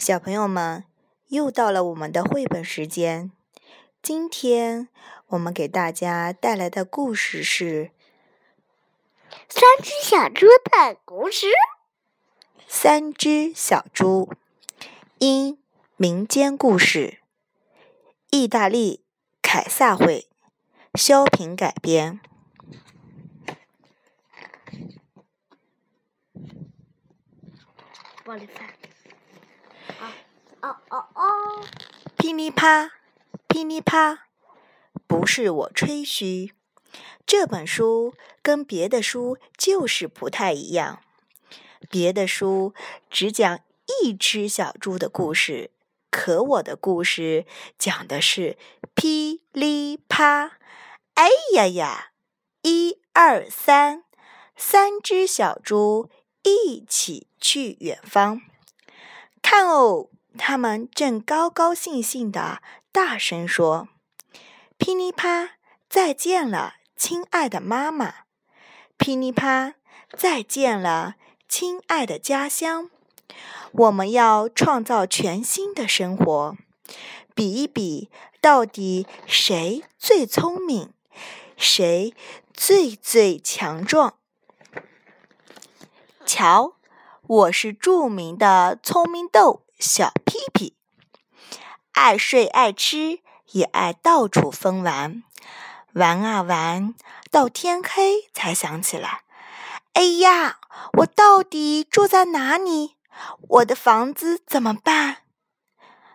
小朋友们，又到了我们的绘本时间。今天我们给大家带来的故事是三只小猪的故事。三只小猪，因民间故事，意大利凯撒会肖平改编。我来翻。噼里啪，噼里啪，不是我吹嘘，这本书跟别的书就是不太一样。别的书只讲一只小猪的故事，可我的故事讲的是噼里啪，哎呀呀，一二三，三只小猪一起去远方。看哦，他们正高高兴兴地大声说：“噼里啪，再见了，亲爱的妈妈！噼里啪，再见了，亲爱的家乡！我们要创造全新的生活，比一比到底谁最聪明，谁最强壮。瞧，我是著名的聪明豆。”小屁屁爱睡爱吃，也爱到处疯玩，玩啊玩到天黑才想起来，哎呀，我到底住在哪里？我的房子怎么办？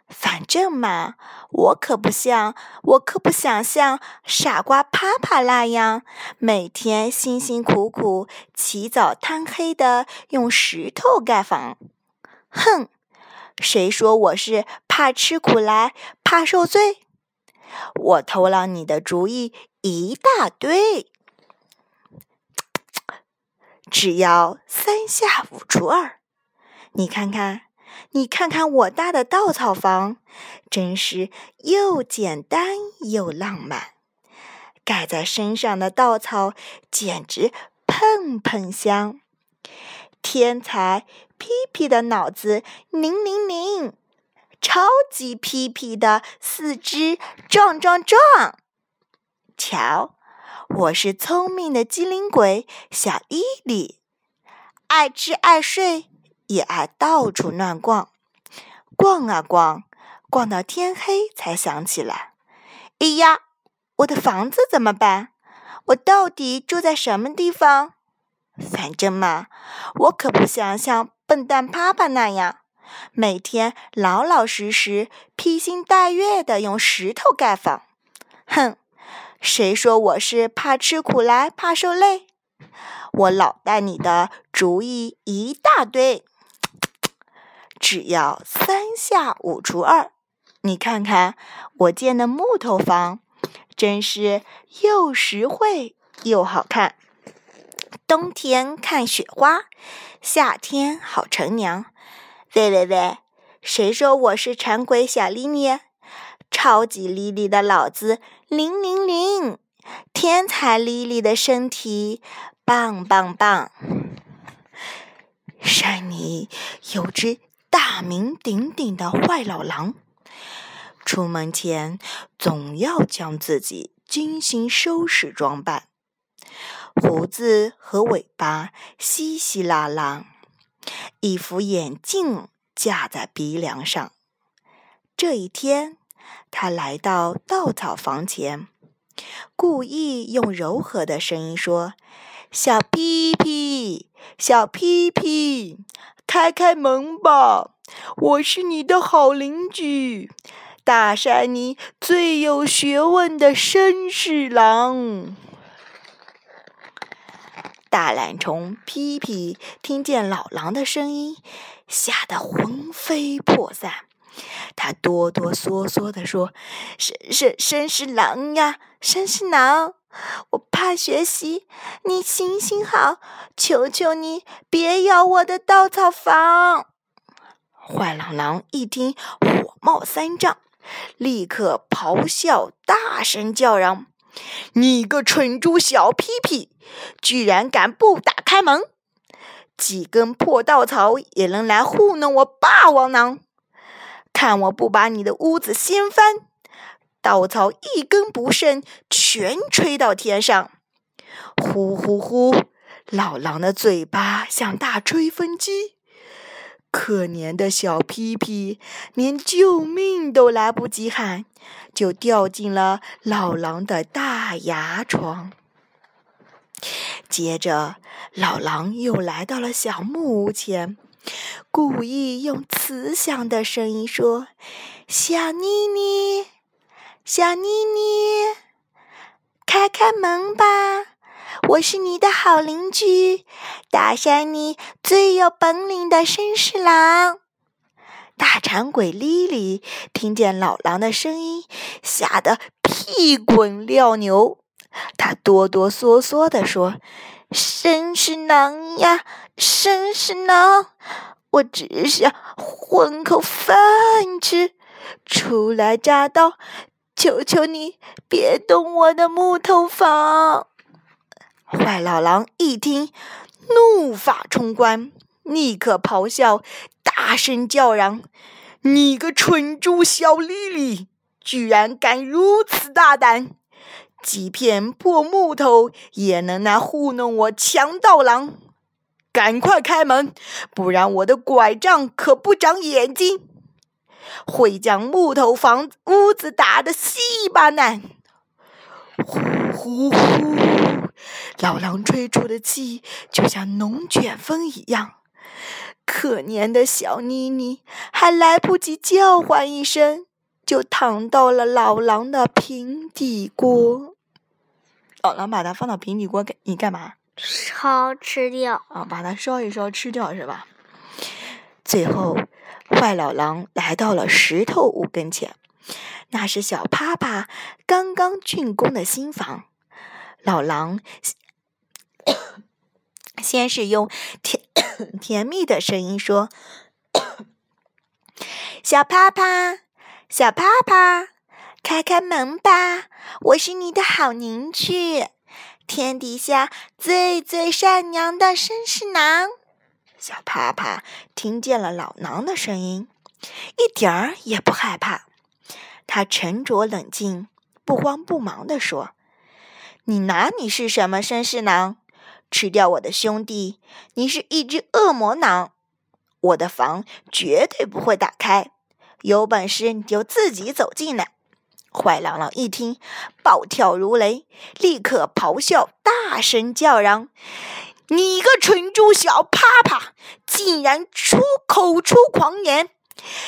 反正嘛，我可不想像傻瓜啪啪那样，每天辛辛苦苦起早贪黑的用石头盖房。哼，谁说我是怕吃苦来怕受罪？我偷了你的主意一大堆，只要三下五除二。你看看我搭的稻草房，真是又简单又浪漫，盖在身上的稻草简直砰砰香。天才屁屁的脑子灵，超级屁屁的四肢撞。瞧，我是聪明的机灵鬼小伊利，爱吃爱睡，也爱到处乱逛，逛到天黑才想起来，哎呀，我的房子怎么办？我到底住在什么地方？反正嘛，我可不想像笨蛋啪啪那样，每天老老实实披星戴月的用石头盖房。哼，谁说我是怕吃苦来怕受累？我老带你的主意一大堆，只要三下五除二。你看看我建的木头房，真是又实惠又好看。冬天看雪花，夏天好乘凉。喂，谁说我是馋鬼小莉莉？超级莉莉的脑子灵，天才莉莉的身体棒。山里有只大名鼎鼎的坏老狼，出门前总要将自己精心收拾装扮，胡子和尾巴稀稀拉拉，一副眼镜架在鼻梁上。这一天，他来到稻草房前，故意用柔和的声音说：“小屁屁，小屁屁，开开门吧，我是你的好邻居，大山里最有学问的绅士狼。”大懒虫屁屁听见老狼的声音，吓得魂飞魄散。他哆哆嗦嗦地说：“绅士狼呀，绅士狼，我怕学习，你行行好，求求你别咬我的稻草房。”坏老狼一听，火冒三丈，立刻咆哮，大声叫嚷：“你个蠢猪小屁屁，居然敢不打开门！几根破稻草也能来糊弄我霸王狼！看我不把你的屋子掀翻！”稻草一根不剩，全吹到天上。呼呼呼，老狼的嘴巴像大吹风机。可怜的小屁屁连救命都来不及喊，就掉进了老狼的大牙床。接着，老狼又来到了小木屋前，故意用慈祥的声音说：“小妮妮，小妮妮，开开门吧，我是你的好邻居，打山里最有本领的绅士狼。”大馋鬼莉莉听见老狼的声音，吓得屁滚尿流，他哆哆嗦嗦地说：“绅士狼呀，绅士狼，我只想混口饭吃，初来乍到，求求你别动我的木头房！”坏老狼一听，怒发冲冠，立刻咆哮，大声叫嚷：“你个蠢猪小莉莉，居然敢如此大胆！几片破木头也能拿糊弄我强盗狼！赶快开门，不然我的拐杖可不长眼睛！”会将木头房屋子打得稀巴烂。呼呼呼，老狼吹出的气就像龙卷风一样。可怜的小妮妮还来不及叫唤一声，就躺到了老狼的平底锅。老狼把它放到平底锅给你干嘛？吃掉啊，把它烧一烧吃掉是吧？最后，坏老狼来到了石头屋跟前，那是小帕帕刚刚竣工的新房。老狼先是用甜蜜的声音说：“小帕帕，小帕帕，开开门吧，我是你的好邻居，天底下最最善良的绅士狼。”小帕帕听见了老狼的声音，一点儿也不害怕。他沉着冷静，不慌不忙地说：“你拿你是什么绅士狼？吃掉我的兄弟，你是一只恶魔狼！我的房绝对不会打开，有本事你就自己走进来！”坏老狼一听，暴跳如雷，立刻咆哮，大声叫嚷：“你个蠢猪小帕帕，竟然口出狂言，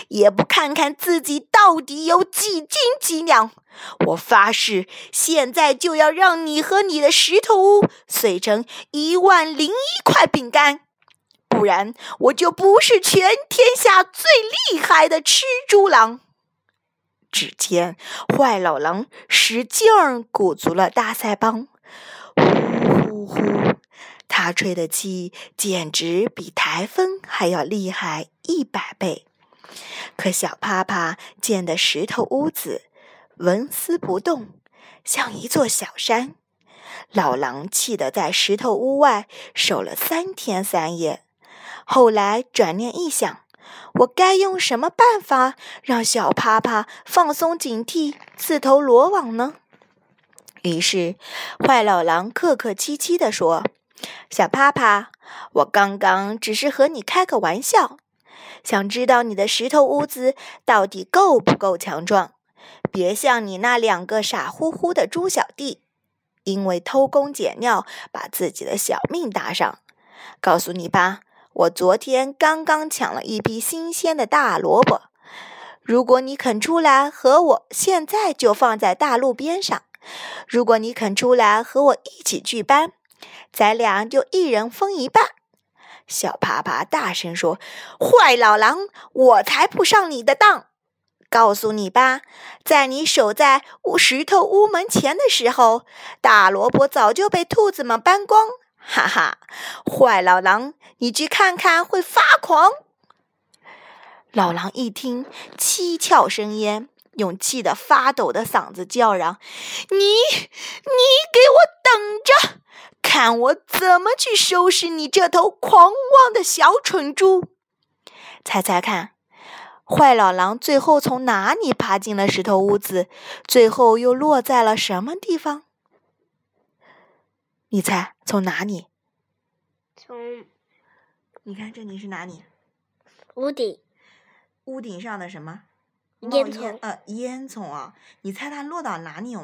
也不看看自己到底有几斤几两！我发誓，现在就要让你和你的石头屋碎成101块饼干，不然我就不是全天下最厉害的吃猪狼！”只见坏老狼使劲儿鼓足了大腮帮，呼呼呼，他吹的气简直比台风还要厉害100倍。可小帕帕建的石头屋子纹丝不动，像一座小山。老狼气得在石头屋外守了3天3夜，后来转念一想，我该用什么办法让小帕帕放松警惕，自投罗网呢？于是坏老狼客客气气地说：“小帕帕，我刚刚只是和你开个玩笑，想知道你的石头屋子到底够不够强壮，别像你那2个傻乎乎的猪小弟，因为偷工减料把自己的小命搭上。告诉你吧，我昨天刚刚抢了一批新鲜的大萝卜，如果你肯出来和我，现在就放在大路边上，如果你肯出来和我一起聚班，咱俩就一人分一半。”小帕帕大声说：“坏老狼，我才不上你的当！告诉你吧，在你守在石头屋门前的时候，大萝卜早就被兔子们搬光，哈哈！坏老狼，你去看看会发狂！”老狼一听，七窍生烟，用气得发抖的嗓子叫嚷：“你给我等着！看我怎么去收拾你这头狂妄的小蠢猪！”猜猜看，坏老狼最后从哪里爬进了石头屋子，最后又落在了什么地方？你猜从哪里？你看这里是哪里？屋顶。屋顶上的什么？烟囱。烟囱啊！你猜它落到哪里？我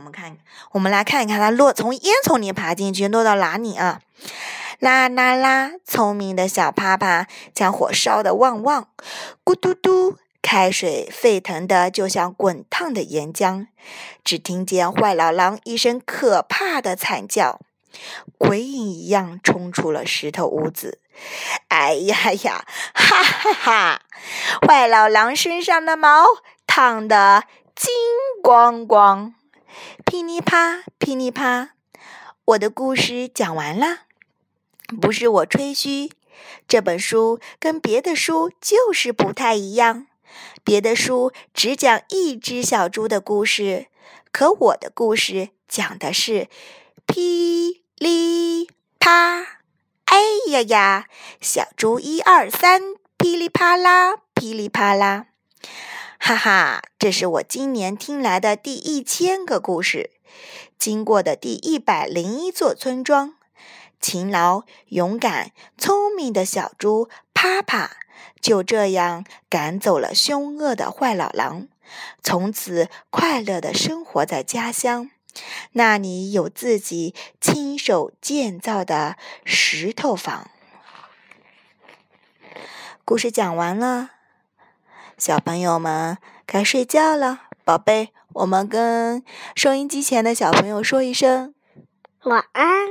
们来看一看它从烟囱里爬进去落到哪里啊？啦啦啦，聪明的小啪啪将火烧得旺旺，咕嘟嘟，开水沸腾的就像滚烫的岩浆。只听见坏老狼一声可怕的惨叫，鬼影一样冲出了石头屋子。哎呀呀，哈哈哈！坏老狼身上的毛烫得金光光。噼里啪，噼里啪，我的故事讲完了。不是我吹嘘，这本书跟别的书就是不太一样。别的书只讲一只小猪的故事，可我的故事讲的是噼里啪。哎呀呀，小猪1、2、3，噼里啪啦，噼里啪啦。哈哈，这是我今年听来的第1000个故事，经过的第101座村庄。勤劳、勇敢、聪明的小猪啪啪，就这样赶走了凶恶的坏老狼，从此快乐地生活在家乡。那里有自己亲手建造的石头房。故事讲完了，小朋友们该睡觉了。宝贝，我们跟收音机前的小朋友说一声晚安。